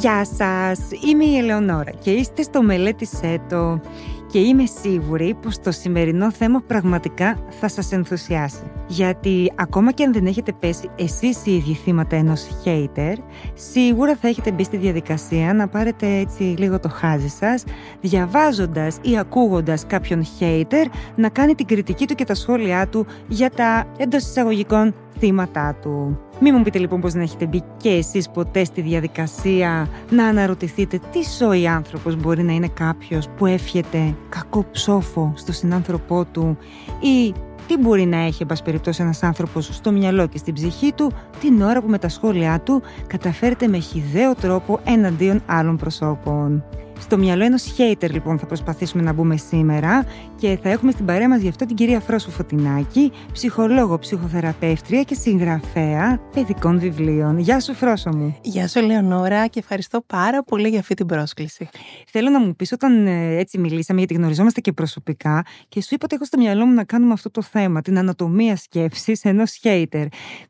Γεια σας, είμαι η Ελεονώρα και είστε στο Μελέτησέ το και είμαι σίγουρη πως το σημερινό θέμα πραγματικά θα σας ενθουσιάσει. Γιατί ακόμα και αν δεν έχετε πέσει εσείς οι ίδιοι θύματα ενός hater, σίγουρα θα έχετε μπει στη διαδικασία να πάρετε έτσι λίγο το χάζι σας, διαβάζοντας ή ακούγοντας κάποιον hater να κάνει την κριτική του και τα σχόλιά του για τα εντός εισαγωγικών θύματά του. Μην μου πείτε λοιπόν πως δεν έχετε μπει και εσείς ποτέ στη διαδικασία να αναρωτηθείτε τι σοϊ άνθρωπος μπορεί να είναι κάποιος που εύχεται κακό ψόφο στο συνάνθρωπό του ή τι μπορεί να έχει, εν πάση περιπτώσει, ένας άνθρωπος στο μυαλό και στην ψυχή του την ώρα που με τα σχόλιά του καταφέρεται με χυδαίο τρόπο εναντίον άλλων προσώπων. Στο μυαλό ενός hater λοιπόν θα προσπαθήσουμε να μπούμε σήμερα και θα έχουμε στην παρέα μας γι' αυτό την κυρία Φρόσου Φωτεινάκη, ψυχολόγο, ψυχοθεραπεύτρια και συγγραφέα παιδικών βιβλίων. Γεια σου Φρόσο μου. Γεια σου Ελεονόρα και ευχαριστώ πάρα πολύ για αυτή την πρόσκληση. Θέλω να μου πεις, όταν έτσι μιλήσαμε, γιατί γνωριζόμαστε και προσωπικά, και σου είπα ότι έχω στο μυαλό μου να κάνουμε αυτό το θέμα, την ανατομία σκέψης ενός hater.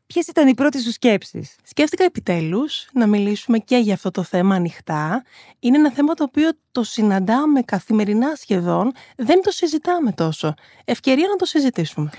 Ποιες ήταν οι πρώτες σου σκέψεις? Σκέφτηκα επιτέλους να μιλήσουμε και για αυτό το θέμα ανοιχτά. Είναι ένα θέμα το οποίο το συναντάμε καθημερινά σχεδόν, δεν το συζητάμε τόσο. Ευκαιρία να το συζητήσουμε.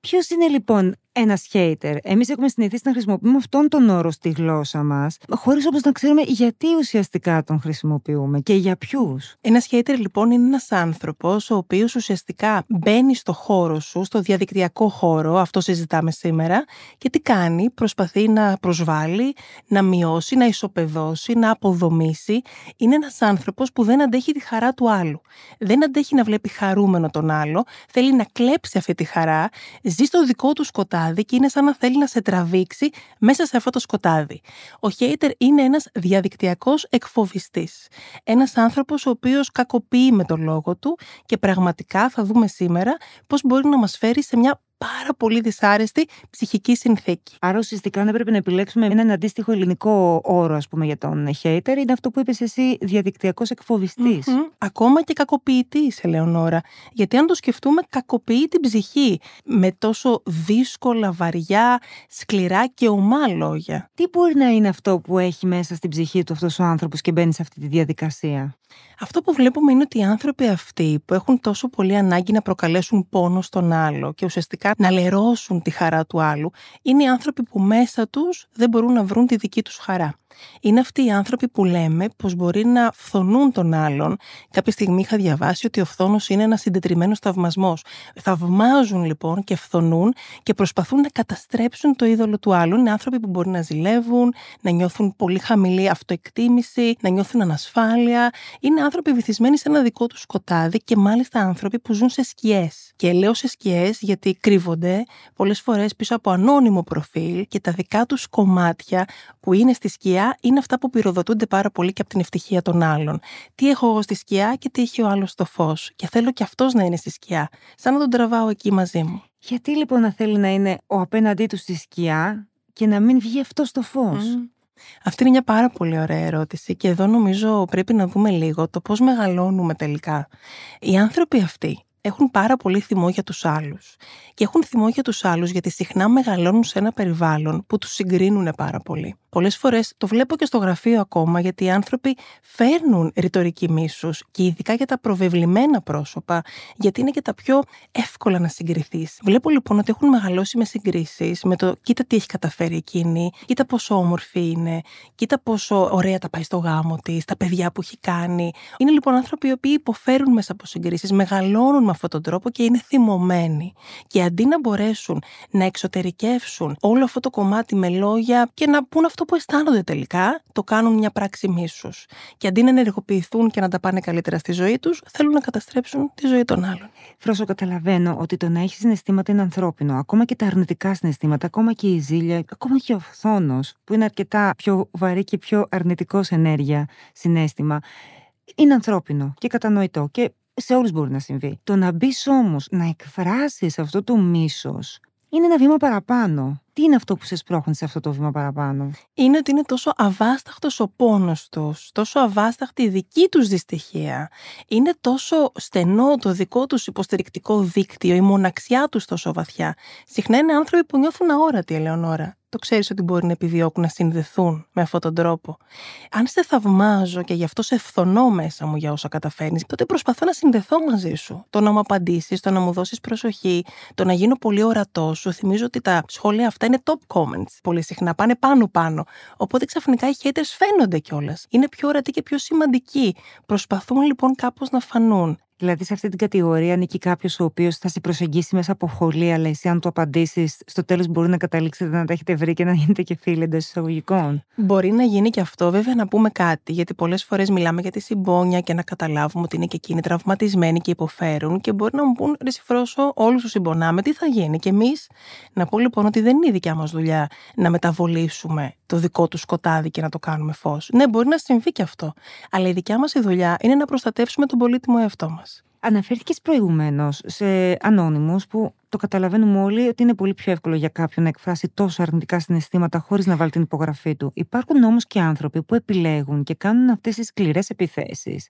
Ποιος είναι λοιπόν ένας hater? Εμείς έχουμε συνηθίσει να χρησιμοποιούμε αυτόν τον όρο στη γλώσσα μας, χωρίς όμως να ξέρουμε γιατί ουσιαστικά τον χρησιμοποιούμε και για ποιους. Ένας hater λοιπόν είναι ένας άνθρωπος ο οποίος ουσιαστικά μπαίνει στο χώρο σου, στο διαδικτυακό χώρο, αυτό συζητάμε σήμερα, και τι κάνει? Προσπαθεί να προσβάλλει, να μειώσει, να ισοπεδώσει, να αποδομήσει. Είναι ένας άνθρωπος που δεν αντέχει τη χαρά του άλλου. Δεν αντέχει να βλέπει χαρούμενο τον άλλο, θέλει να κλέψει αυτή τη χαρά, ζει στο δικό του σκοτάδι. Και είναι σαν να θέλει να σε τραβήξει μέσα σε αυτό το σκοτάδι. Ο hater είναι ένας διαδικτυακός εκφοβιστής. Ένας άνθρωπος ο οποίος κακοποιεί με τον λόγο του και πραγματικά θα δούμε σήμερα πώς μπορεί να μας φέρει σε μια πάρα πολύ δυσάρεστη ψυχική συνθήκη. Άρα ουσιαστικά αν έπρεπε να επιλέξουμε έναν αντίστοιχο ελληνικό όρο, ας πούμε, για τον hater, είναι αυτό που είπες εσύ, διαδικτυακός εκφοβιστής. Ακόμα και κακοποιητής, Ελεονόρα. Γιατί αν το σκεφτούμε, κακοποιεί την ψυχή με τόσο δύσκολα, βαριά, σκληρά και ομά λόγια. Τι μπορεί να είναι αυτό που έχει μέσα στην ψυχή του αυτός ο άνθρωπος και μπαίνει σε αυτή τη διαδικασία? Αυτό που βλέπουμε είναι ότι οι άνθρωποι αυτοί που έχουν τόσο πολύ ανάγκη να προκαλέσουν πόνο στον άλλο και ουσιαστικά να λερώσουν τη χαρά του άλλου, είναι οι άνθρωποι που μέσα τους δεν μπορούν να βρουν τη δική τους χαρά. Είναι αυτοί οι άνθρωποι που λέμε πως μπορεί να φθονούν τον άλλον. Κάποια στιγμή είχα διαβάσει ότι ο φθόνος είναι ένας συντετριμμένος θαυμασμός. Θαυμάζουν λοιπόν και φθονούν και προσπαθούν να καταστρέψουν το είδωλο του άλλου. Είναι άνθρωποι που μπορεί να ζηλεύουν, να νιώθουν πολύ χαμηλή αυτοεκτίμηση, να νιώθουν ανασφάλεια. Είναι άνθρωποι βυθισμένοι σε ένα δικό του σκοτάδι και μάλιστα άνθρωποι που ζουν σε σκιές. Και λέω σε σκιές γιατί κρύβονται πολλές φορές πίσω από ανώνυμο προφίλ και τα δικά τους κομμάτια που είναι στη σκιά είναι αυτά που πυροδοτούνται πάρα πολύ και από την ευτυχία των άλλων. Τι έχω εγώ στη σκιά και τι έχει ο άλλος στο φως. Και θέλω και αυτός να είναι στη σκιά. Σαν να τον τραβάω εκεί μαζί μου. Γιατί λοιπόν να θέλει να είναι ο απέναντί του στη σκιά και να μην βγει αυτό στο φως? Αυτή είναι μια πάρα πολύ ωραία ερώτηση και εδώ νομίζω πρέπει να δούμε λίγο το πώς μεγαλώνουμε τελικά. Οι άνθρωποι αυτοί έχουν πάρα πολύ θυμό για τους άλλους. Και έχουν θυμό για τους άλλους γιατί συχνά μεγαλώνουν σε ένα περιβάλλον που τους συγκρίνουν πάρα πολύ. Πολλές φορές το βλέπω και στο γραφείο ακόμα, γιατί οι άνθρωποι φέρνουν ρητορική μίσους και ειδικά για τα προβεβλημένα πρόσωπα, γιατί είναι και τα πιο εύκολα να συγκριθείς. Βλέπω λοιπόν ότι έχουν μεγαλώσει με συγκρίσεις, με το κοίτα τι έχει καταφέρει εκείνη, κοίτα πόσο όμορφη είναι, κοίτα πόσο ωραία τα πάει στο γάμο της, τα παιδιά που έχει κάνει. Είναι λοιπόν άνθρωποι οι οποίοι υποφέρουν μέσα από συγκρίσεις, μεγαλώνουν με αυτόν τον τρόπο και είναι θυμωμένοι. Και αντί να μπορέσουν να εξωτερικεύσουν όλο αυτό το κομμάτι με λόγια και να πούν αυτό που αισθάνονται τελικά, το κάνουν μια πράξη μίσους. Και αντί να ενεργοποιηθούν και να τα πάνε καλύτερα στη ζωή τους, θέλουν να καταστρέψουν τη ζωή των άλλων. Φρόσο, καταλαβαίνω ότι το να έχει συναισθήματα είναι ανθρώπινο. Ακόμα και τα αρνητικά συναισθήματα, ακόμα και η ζήλια, ακόμα και ο φθόνος, που είναι αρκετά πιο βαρύ και πιο αρνητικός ενέργεια συναίσθημα, είναι ανθρώπινο και κατανοητό. Και σε όλους μπορεί να συμβεί. Το να μπεις όμως, να εκφράσεις αυτό το μίσος, είναι ένα βήμα παραπάνω. Τι είναι αυτό που σε σπρώχνει σε αυτό το βήμα παραπάνω? Είναι ότι είναι τόσο αβάσταχτος ο πόνος τους, τόσο αβάσταχτη η δική τους δυστυχία. Είναι τόσο στενό το δικό τους υποστηρικτικό δίκτυο, η μοναξιά τους τόσο βαθιά. Συχνά είναι άνθρωποι που νιώθουν αόρατοι, Ελεονόρα. το ξέρεις ότι μπορεί να επιδιώκουν να συνδεθούν με αυτόν τον τρόπο. Αν σε θαυμάζω και γι' αυτό σε φθονώ μέσα μου για όσα καταφέρνεις, τότε προσπαθώ να συνδεθώ μαζί σου. Το να μου απαντήσεις, το να μου δώσεις προσοχή, το να γίνω πολύ ορατός σου. Θυμίζω ότι τα σχόλια αυτά είναι top comments. Πολύ συχνά πάνε πάνω-πάνω. Οπότε ξαφνικά οι haters φαίνονται κιόλας. Είναι πιο ορατοί και πιο σημαντικοί. Προσπαθούν λοιπόν κάπως να φανούν. Δηλαδή, σε αυτή την κατηγορία ανήκει κάποιος ο οποίος θα σε προσεγγίσει μέσα από χολή, αλλά εσύ, αν του απαντήσεις, στο τέλος μπορεί να καταλήξετε να τα έχετε βρει και να γίνετε και φίλοι εντός εισαγωγικών. Μπορεί να γίνει και αυτό, βέβαια, να πούμε κάτι, γιατί πολλές φορές μιλάμε για τη συμπόνια και να καταλάβουμε ότι είναι και εκείνοι τραυματισμένοι και υποφέρουν, και μπορεί να μου πούν: ρε Φρόσο, όλους τους συμπονάμε, τι θα γίνει. Και εμείς να πω λοιπόν ότι δεν είναι η δικιά μας δουλειά να μεταβολήσουμε το δικό του σκοτάδι και να το κάνουμε φως. Ναι, μπορεί να συμβεί και αυτό. Αλλά η δικιά μας η δουλειά είναι να προστατεύσουμε τον πολύτιμο εαυτό μας. Αναφέρθηκες προηγουμένως σε ανώνυμους που το καταλαβαίνουμε όλοι ότι είναι πολύ πιο εύκολο για κάποιον να εκφράσει τόσο αρνητικά συναισθήματα χωρίς να βάλει την υπογραφή του. Υπάρχουν όμως και άνθρωποι που επιλέγουν και κάνουν αυτές τις σκληρές επιθέσεις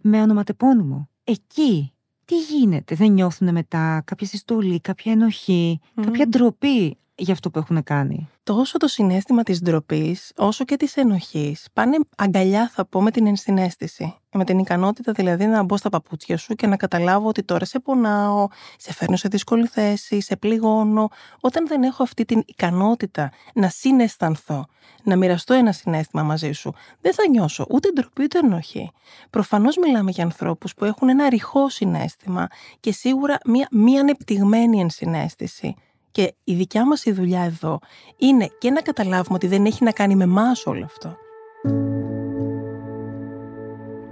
με ονοματεπώνυμο. Εκεί τι γίνεται, δεν νιώθουν μετά κάποια συστολή, κάποια ενοχή, κάποια ντροπή για αυτό που έχουν κάνει? Τόσο το συναίσθημα της ντροπής, όσο και της ενοχής πάνε αγκαλιά, θα πω, με την ενσυναίσθηση. Με την ικανότητα δηλαδή να μπω στα παπούτσια σου και να καταλάβω ότι τώρα σε πονάω, σε φέρνω σε δύσκολη θέση, σε πληγώνω. Όταν δεν έχω αυτή την ικανότητα να συναισθανθώ, να μοιραστώ ένα συναίσθημα μαζί σου, δεν θα νιώσω ούτε ντροπή ούτε ενοχή. Προφανώς μιλάμε για ανθρώπους που έχουν ένα ρηχό συναίσθημα και σίγουρα μία ανεπτυγμένη ενσυναίσθηση. Και η δικιά μας η δουλειά εδώ είναι και να καταλάβουμε ότι δεν έχει να κάνει με εμάς όλο αυτό.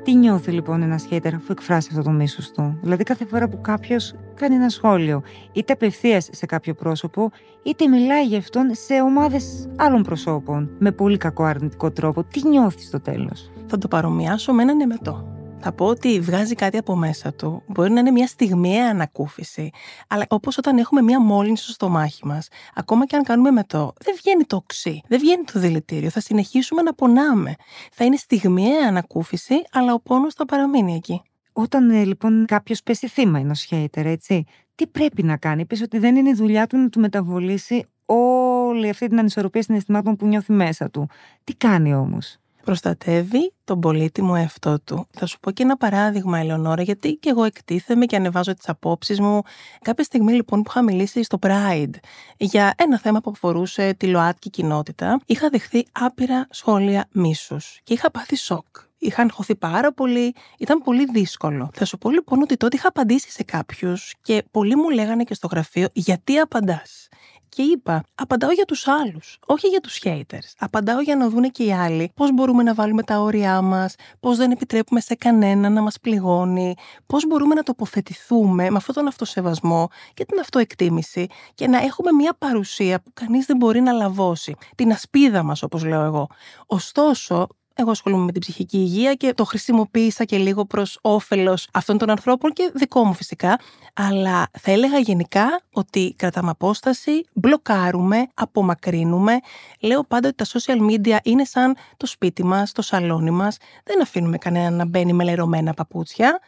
Τι νιώθει λοιπόν ένας hater αφού εκφράσει αυτό το μίσος του? Δηλαδή, κάθε φορά που κάποιος κάνει ένα σχόλιο, είτε απευθείας σε κάποιο πρόσωπο, είτε μιλάει γι' αυτόν σε ομάδες άλλων προσώπων, με πολύ κακό αρνητικό τρόπο, τι νιώθει στο τέλος? Θα το παρομοιάσω με έναν εμετό. Θα πω ότι βγάζει κάτι από μέσα του. Μπορεί να είναι μια στιγμιαία ανακούφιση. Αλλά όπως όταν έχουμε μια μόλυνση στο στομάχι μας, ακόμα και αν κάνουμε μετό, δεν βγαίνει το οξύ, δεν βγαίνει το δηλητήριο. Θα συνεχίσουμε να πονάμε. Θα είναι στιγμιαία ανακούφιση, αλλά ο πόνος θα παραμείνει εκεί. Όταν λοιπόν κάποιος πέσει θύμα ενός hater, έτσι, τι πρέπει να κάνει? Πες ότι δεν είναι η δουλειά του να του μεταβολήσει όλη αυτή την ανισορροπία συναισθημάτων που νιώθει μέσα του. Τι κάνει όμως? Προστατεύει τον πολύτιμο εαυτό του. Θα σου πω και ένα παράδειγμα, Ελεονόρα, γιατί και εγώ εκτίθεμαι και ανεβάζω τις απόψεις μου. Κάποια στιγμή, λοιπόν, που είχα μιλήσει στο Pride για ένα θέμα που αφορούσε τη ΛΟΑΤΚΙ κοινότητα, είχα δεχθεί άπειρα σχόλια μίσους και είχα πάθει σοκ. Είχα αγχωθεί πάρα πολύ, ήταν πολύ δύσκολο. Θα σου πω λοιπόν ότι τότε είχα απαντήσει σε κάποιους και πολλοί μου λέγανε και στο γραφείο: γιατί απαντάς? Και είπα: απαντάω για τους άλλους, όχι για τους haters. Απαντάω για να δούνε και οι άλλοι πώς μπορούμε να βάλουμε τα όρια μας, πώς δεν επιτρέπουμε σε κανένα να μας πληγώνει, πώς μπορούμε να τοποθετηθούμε με αυτόν τον αυτοσεβασμό και την αυτοεκτίμηση και να έχουμε μια παρουσία που κανείς δεν μπορεί να λαβώσει. Την ασπίδα μας, όπως λέω εγώ. Ωστόσο, εγώ ασχολούμαι με την ψυχική υγεία και το χρησιμοποίησα και λίγο προς όφελος αυτών των ανθρώπων και δικό μου φυσικά. Αλλά θα έλεγα γενικά ότι κρατάμε απόσταση, μπλοκάρουμε, απομακρύνουμε. Λέω πάντα ότι τα social media είναι σαν το σπίτι μας, το σαλόνι μας. Δεν αφήνουμε κανέναν να μπαίνει με λερωμένα παπούτσια.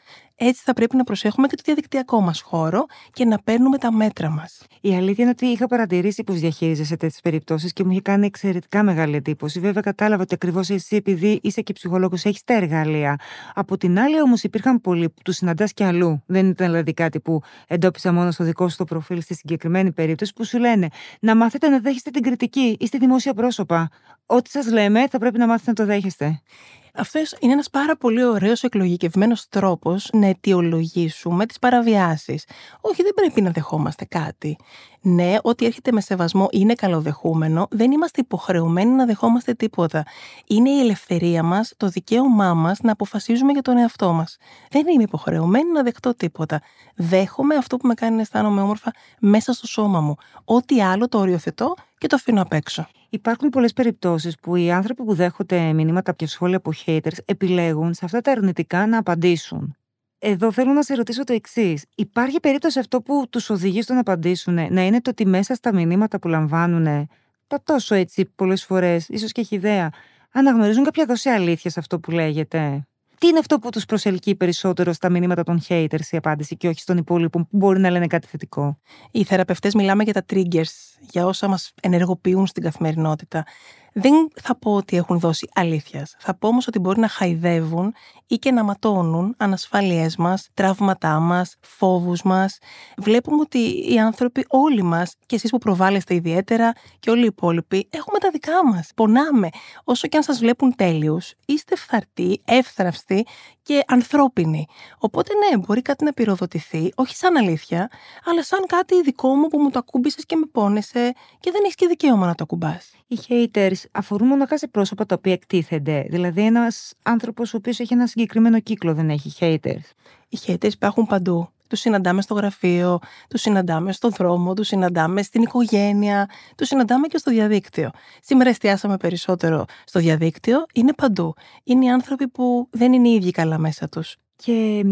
Έτσι θα πρέπει να προσέχουμε και το διαδικτυακό μας χώρο και να παίρνουμε τα μέτρα μας. Η αλήθεια είναι ότι είχα παρατηρήσει πώς διαχείριζεσαι τέτοιες περιπτώσεις και μου είχε κάνει εξαιρετικά μεγάλη εντύπωση. Βέβαια, κατάλαβα ότι ακριβώς εσύ, επειδή είσαι και ψυχολόγος, έχεις τα εργαλεία. Από την άλλη, όμως, υπήρχαν πολλοί που τους συναντάς και αλλού. Δεν ήταν δηλαδή κάτι που εντόπισα μόνο στο δικό σου το προφίλ, στη συγκεκριμένη περίπτωση, που σου λένε να μάθετε να δέχεστε την κριτική, είστε δημόσια πρόσωπα. Ό,τι σας λέμε, θα πρέπει να μάθετε να το δέχεστε. Αυτό είναι ένας πάρα πολύ ωραίος εκλογικευμένος τρόπος να αιτιολογήσουμε τις παραβιάσεις. Όχι, δεν πρέπει να δεχόμαστε κάτι. Ναι, ό,τι έρχεται με σεβασμό είναι καλοδεχούμενο, δεν είμαστε υποχρεωμένοι να δεχόμαστε τίποτα. Είναι η ελευθερία μας, το δικαίωμά μας να αποφασίζουμε για τον εαυτό μας. Δεν είμαι υποχρεωμένη να δεχτώ τίποτα. Δέχομαι αυτό που με κάνει να αισθάνομαι όμορφα μέσα στο σώμα μου. Ό,τι άλλο το οριοθετώ και το αφήνω απ' έξω. Υπάρχουν πολλές περιπτώσεις που οι άνθρωποι που δέχονται μηνύματα και σχόλια από haters επιλέγουν σε αυτά τα αρνητικά να απαντήσουν. Εδώ θέλω να σε ρωτήσω το εξής. Υπάρχει περίπτωση αυτό που τους οδηγεί στο να απαντήσουν να είναι το ότι μέσα στα μηνύματα που λαμβάνουν, τα τόσο έτσι πολλές φορές, ίσως και χυδαία, αναγνωρίζουν κάποια δόση αλήθεια σε αυτό που λέγεται? τι είναι αυτό που τους προσελκύει περισσότερο στα μηνύματα των haters, η απάντηση, και όχι στον υπόλοιπο που μπορεί να λένε κάτι θετικό? Οι θεραπευτές μιλάμε για τα triggers, για όσα μας ενεργοποιούν στην καθημερινότητα. Δεν θα πω ότι έχουν δώσει αλήθειας. Θα πω όμως ότι μπορεί να χαϊδεύουν ή και να ματώνουν ανασφάλειές μας, τραύματά μας, φόβους μας. Βλέπουμε ότι οι άνθρωποι όλοι μας, και εσείς που προβάλλεστε ιδιαίτερα και όλοι οι υπόλοιποι, έχουμε τα δικά μας. Πονάμε. Όσο και αν σας βλέπουν τέλειους, είστε φθαρτοί, εύθραυστοι και ανθρώπινοι. Οπότε ναι, μπορεί κάτι να πυροδοτηθεί, όχι σαν αλήθεια, αλλά σαν κάτι δικό μου που μου το ακούμπησες και με πόνεσαι και δεν έχεις και δικαίωμα να το ακουμπάς. Οι haters αφορούν μοναχά σε πρόσωπα τα οποία εκτίθενται. Δηλαδή, ένας άνθρωπος ο οποίος έχει ένα συγκεκριμένο κύκλο δεν έχει haters? Οι haters υπάρχουν παντού. Τους συναντάμε στο γραφείο, τους συναντάμε στον δρόμο, τους συναντάμε στην οικογένεια, τους συναντάμε και στο διαδίκτυο. Σήμερα εστιάσαμε περισσότερο στο διαδίκτυο, είναι παντού. Είναι οι άνθρωποι που δεν είναι οι ίδιοι καλά μέσα τους. Και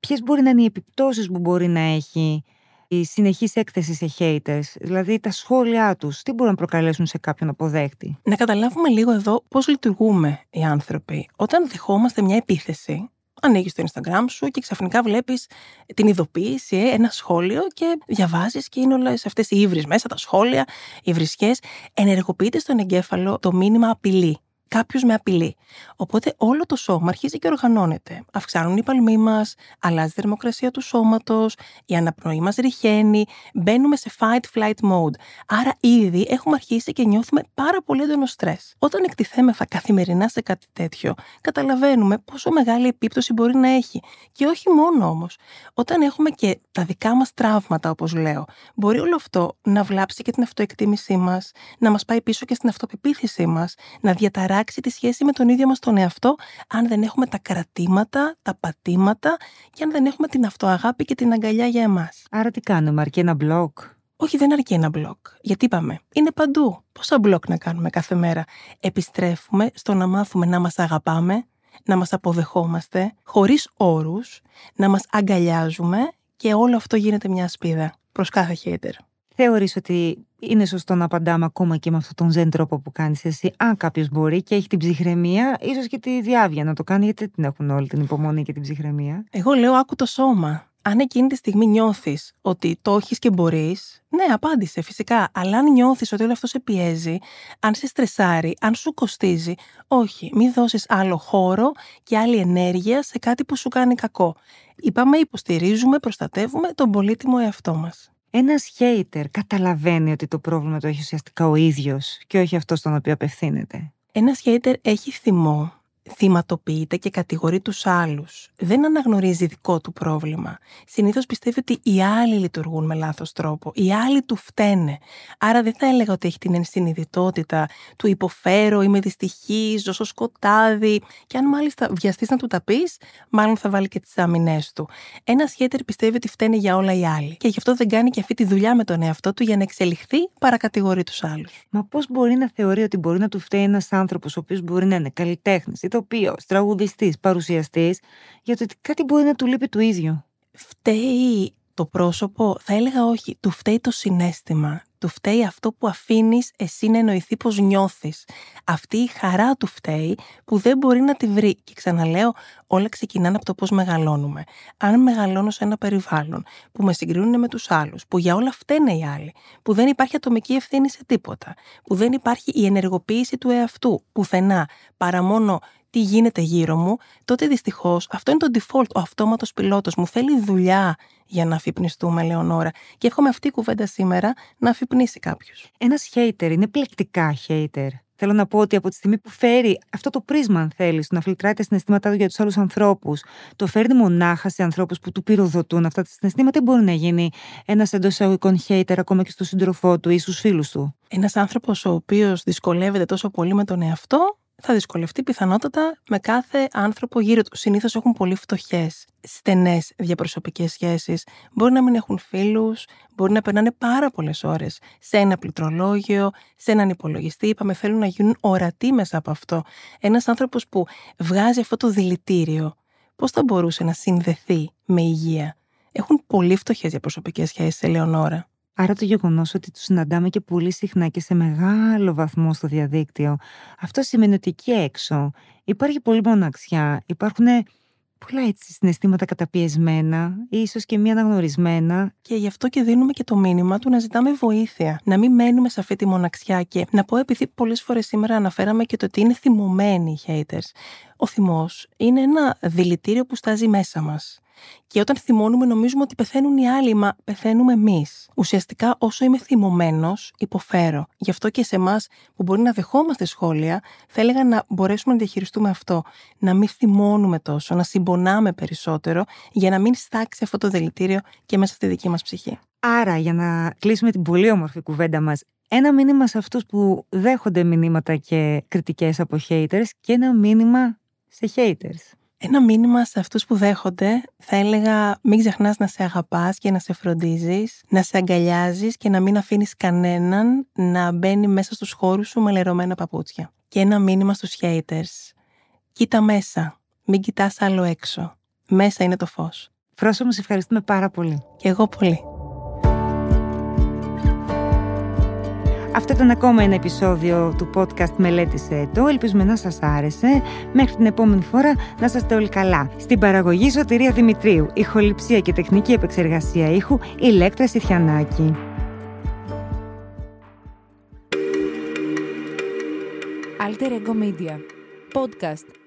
ποιες μπορεί να είναι οι επιπτώσεις που μπορεί να έχει η συνεχής έκθεση σε haters, δηλαδή τα σχόλιά τους, τι μπορούν να προκαλέσουν σε κάποιον αποδέκτη? Να καταλάβουμε λίγο εδώ πώς λειτουργούμε οι άνθρωποι. Όταν δεχόμαστε μια επίθεση, ανοίγεις το Instagram σου και ξαφνικά βλέπεις την ειδοποίηση, ένα σχόλιο, και διαβάζεις και είναι όλες αυτές οι ύβρις μέσα, τα σχόλια, οι βρισκές. Ενεργοποιείται στον εγκέφαλο το μήνυμα απειλή. Κάποιος με απειλεί. Οπότε όλο το σώμα αρχίζει και οργανώνεται. Αυξάνουν οι παλμοί μας, αλλάζει η θερμοκρασία του σώματος, η αναπνοή μας ρηχαίνει, μπαίνουμε σε fight-flight mode. Άρα ήδη έχουμε αρχίσει και νιώθουμε πάρα πολύ έντονο στρες. Όταν εκτιθέμεθα καθημερινά σε κάτι τέτοιο, καταλαβαίνουμε πόσο μεγάλη επίπτωση μπορεί να έχει. Και όχι μόνο όμως. Όταν έχουμε και τα δικά μας τραύματα, όπως λέω, μπορεί όλο αυτό να βλάψει και την αυτοεκτίμησή μας, να μας πάει πίσω και στην αυτοπεποίθησή μας, να διαταράξει τη σχέση με τον ίδιο μας τον εαυτό, αν δεν έχουμε τα κρατήματα, τα πατήματα, και αν δεν έχουμε την αυτοαγάπη και την αγκαλιά για εμάς. Άρα τι κάνουμε, αρκεί ένα μπλοκ? Όχι, δεν αρκεί ένα μπλοκ. Γιατί είπαμε, είναι παντού. Πόσα μπλοκ να κάνουμε κάθε μέρα? Επιστρέφουμε στο να μάθουμε να μας αγαπάμε, να μας αποδεχόμαστε, χωρίς όρους, να μας αγκαλιάζουμε, και όλο αυτό γίνεται μια ασπίδα προς κάθε hater. Θεωρείς ότι είναι σωστό να απαντάμε ακόμα και με αυτόν τον ζεν τρόπο που κάνεις εσύ, αν κάποιος μπορεί και έχει την ψυχραιμία, ίσως και τη διάβια να το κάνει, γιατί την έχουν όλη την υπομονή και την ψυχραιμία? Εγώ λέω, άκου το σώμα. Αν εκείνη τη στιγμή νιώθεις ότι το έχεις και μπορείς, ναι, απάντησε φυσικά. Αλλά αν νιώθεις ότι όλο αυτό σε πιέζει, αν σε στρεσάρει, αν σου κοστίζει, όχι, μην δώσεις άλλο χώρο και άλλη ενέργεια σε κάτι που σου κάνει κακό. Είπαμε, υποστηρίζουμε, προστατεύουμε τον πολύτιμο εαυτό μας. Ένας hater καταλαβαίνει ότι το πρόβλημα το έχει ουσιαστικά ο ίδιος και όχι αυτός στον οποίο απευθύνεται. Ένας hater έχει θυμό, θυματοποιείται και κατηγορεί τους άλλους. Δεν αναγνωρίζει δικό του πρόβλημα. Συνήθως πιστεύει ότι οι άλλοι λειτουργούν με λάθος τρόπο, οι άλλοι του φταίνε. Άρα δεν θα έλεγα ότι έχει την ενσυνειδητότητα του υποφέρω, είμαι δυστυχής, ζω στο σκοτάδι. Και αν μάλιστα βιαστείς να του τα πεις, μάλλον θα βάλει και τις άμυνές του. Ένας hater πιστεύει ότι φταίνε για όλα οι άλλοι. Και γι' αυτό δεν κάνει και αυτή τη δουλειά με τον εαυτό του για να εξελιχθεί, παρακατηγορεί τους άλλους. Μα πώς μπορεί να θεωρεί ότι μπορεί να του φταίει ένας άνθρωπος ο οποίος μπορεί να είναι καλλιτέχνης, ηθοποιός, τραγουδιστής, παρουσιαστής, για το ότι κάτι μπορεί να του λείπει του ίδιου? Φταίει το πρόσωπο? Θα έλεγα όχι. Του φταίει το συναίσθημα. Του φταίει αυτό που αφήνεις εσύ να εννοηθεί πως νιώθεις. Αυτή η χαρά του φταίει που δεν μπορεί να τη βρει. Και ξαναλέω, όλα ξεκινάνε από το πώς μεγαλώνουμε. Αν μεγαλώνω σε ένα περιβάλλον που με συγκρίνουν με τους άλλους, που για όλα φταίνε οι άλλοι, που δεν υπάρχει ατομική ευθύνη σε τίποτα, που δεν υπάρχει η ενεργοποίηση του εαυτού πουθενά παρά μόνο τι γίνεται γύρω μου, τότε δυστυχώς αυτό είναι το default, ο αυτόματος πιλότος. Μου θέλει δουλειά για να αφυπνιστούμε, Ελεονώρα. Και εύχομαι αυτή η κουβέντα σήμερα να αφυπνίσει κάποιους. Ένας hater είναι πλεκτικά hater. Θέλω να πω ότι από τη στιγμή που φέρει αυτό το πρίσμα, αν θέλεις, να φιλτράει τα συναισθήματά του για τους άλλους ανθρώπους, το φέρνει μονάχα σε ανθρώπους που του πυροδοτούν αυτά τα συναισθήματα, μπορεί να γίνει ένας εντός εισαγωγικών hater ακόμα και στον σύντροφό του ή στους φίλους του. Ένας άνθρωπος ο οποίος δυσκολεύεται τόσο πολύ με τον εαυτό, θα δυσκολευτεί πιθανότατα με κάθε άνθρωπο γύρω του. Συνήθως έχουν πολύ φτωχές, στενές διαπροσωπικές σχέσεις. Μπορεί να μην έχουν φίλους, μπορεί να περνάνε πάρα πολλές ώρες σε ένα πληκτρολόγιο, σε έναν υπολογιστή. Είπαμε, θέλουν να γίνουν ορατοί μέσα από αυτό. Ένας άνθρωπος που βγάζει αυτό το δηλητήριο, πώς θα μπορούσε να συνδεθεί με υγεία? Έχουν πολύ φτωχές διαπροσωπικές σχέσεις, Ελεονώρα. Άρα το γεγονός ότι τους συναντάμε και πολύ συχνά και σε μεγάλο βαθμό στο διαδίκτυο, αυτό σημαίνει ότι εκεί έξω υπάρχει πολύ μοναξιά, υπάρχουν πολλά έτσι συναισθήματα καταπιεσμένα, ίσως και μη αναγνωρισμένα. Και γι' αυτό και δίνουμε και το μήνυμα του να ζητάμε βοήθεια, να μην μένουμε σε αυτή τη μοναξιά. Και να πω, επειδή πολλές φορές σήμερα αναφέραμε και το ότι είναι θυμωμένοι οι haters. Ο θυμός είναι ένα δηλητήριο που στάζει μέσα μας. Και όταν θυμώνουμε, νομίζουμε ότι πεθαίνουν οι άλλοι, μα πεθαίνουμε εμείς. Ουσιαστικά, όσο είμαι θυμωμένος, υποφέρω. Γι' αυτό και σε εμάς που μπορεί να δεχόμαστε σχόλια, θα έλεγα να μπορέσουμε να διαχειριστούμε αυτό. Να μην θυμώνουμε τόσο, να συμπονάμε περισσότερο, για να μην στάξει αυτό το δηλητήριο και μέσα στη δική μας ψυχή. Άρα, για να κλείσουμε την πολύ όμορφη κουβέντα μας, ένα μήνυμα σε αυτούς που δέχονται μηνύματα και κριτικές από haters και ένα μήνυμα σε haters. Ένα μήνυμα σε αυτούς που δέχονται, θα έλεγα μην ξεχνάς να σε αγαπάς και να σε φροντίζεις, να σε αγκαλιάζεις και να μην αφήνεις κανέναν να μπαίνει μέσα στους χώρους σου με λερωμένα παπούτσια. Και ένα μήνυμα στους haters. Κοίτα μέσα, μην κοιτάς άλλο έξω. Μέσα είναι το φως. Φρόσο μου, σε ευχαριστούμε πάρα πολύ. Και εγώ πολύ. Αυτό ήταν ακόμα ένα επεισόδιο του podcast «Μελέτησε το». Ελπίζουμε να σας άρεσε. Μέχρι την επόμενη φορά, να είστε όλοι καλά. Στην παραγωγή Σωτηρία Δημητρίου, ηχοληψία και τεχνική επεξεργασία ήχου Ηλέκτρα Σιθιανάκη. Alter Ego Media Podcast.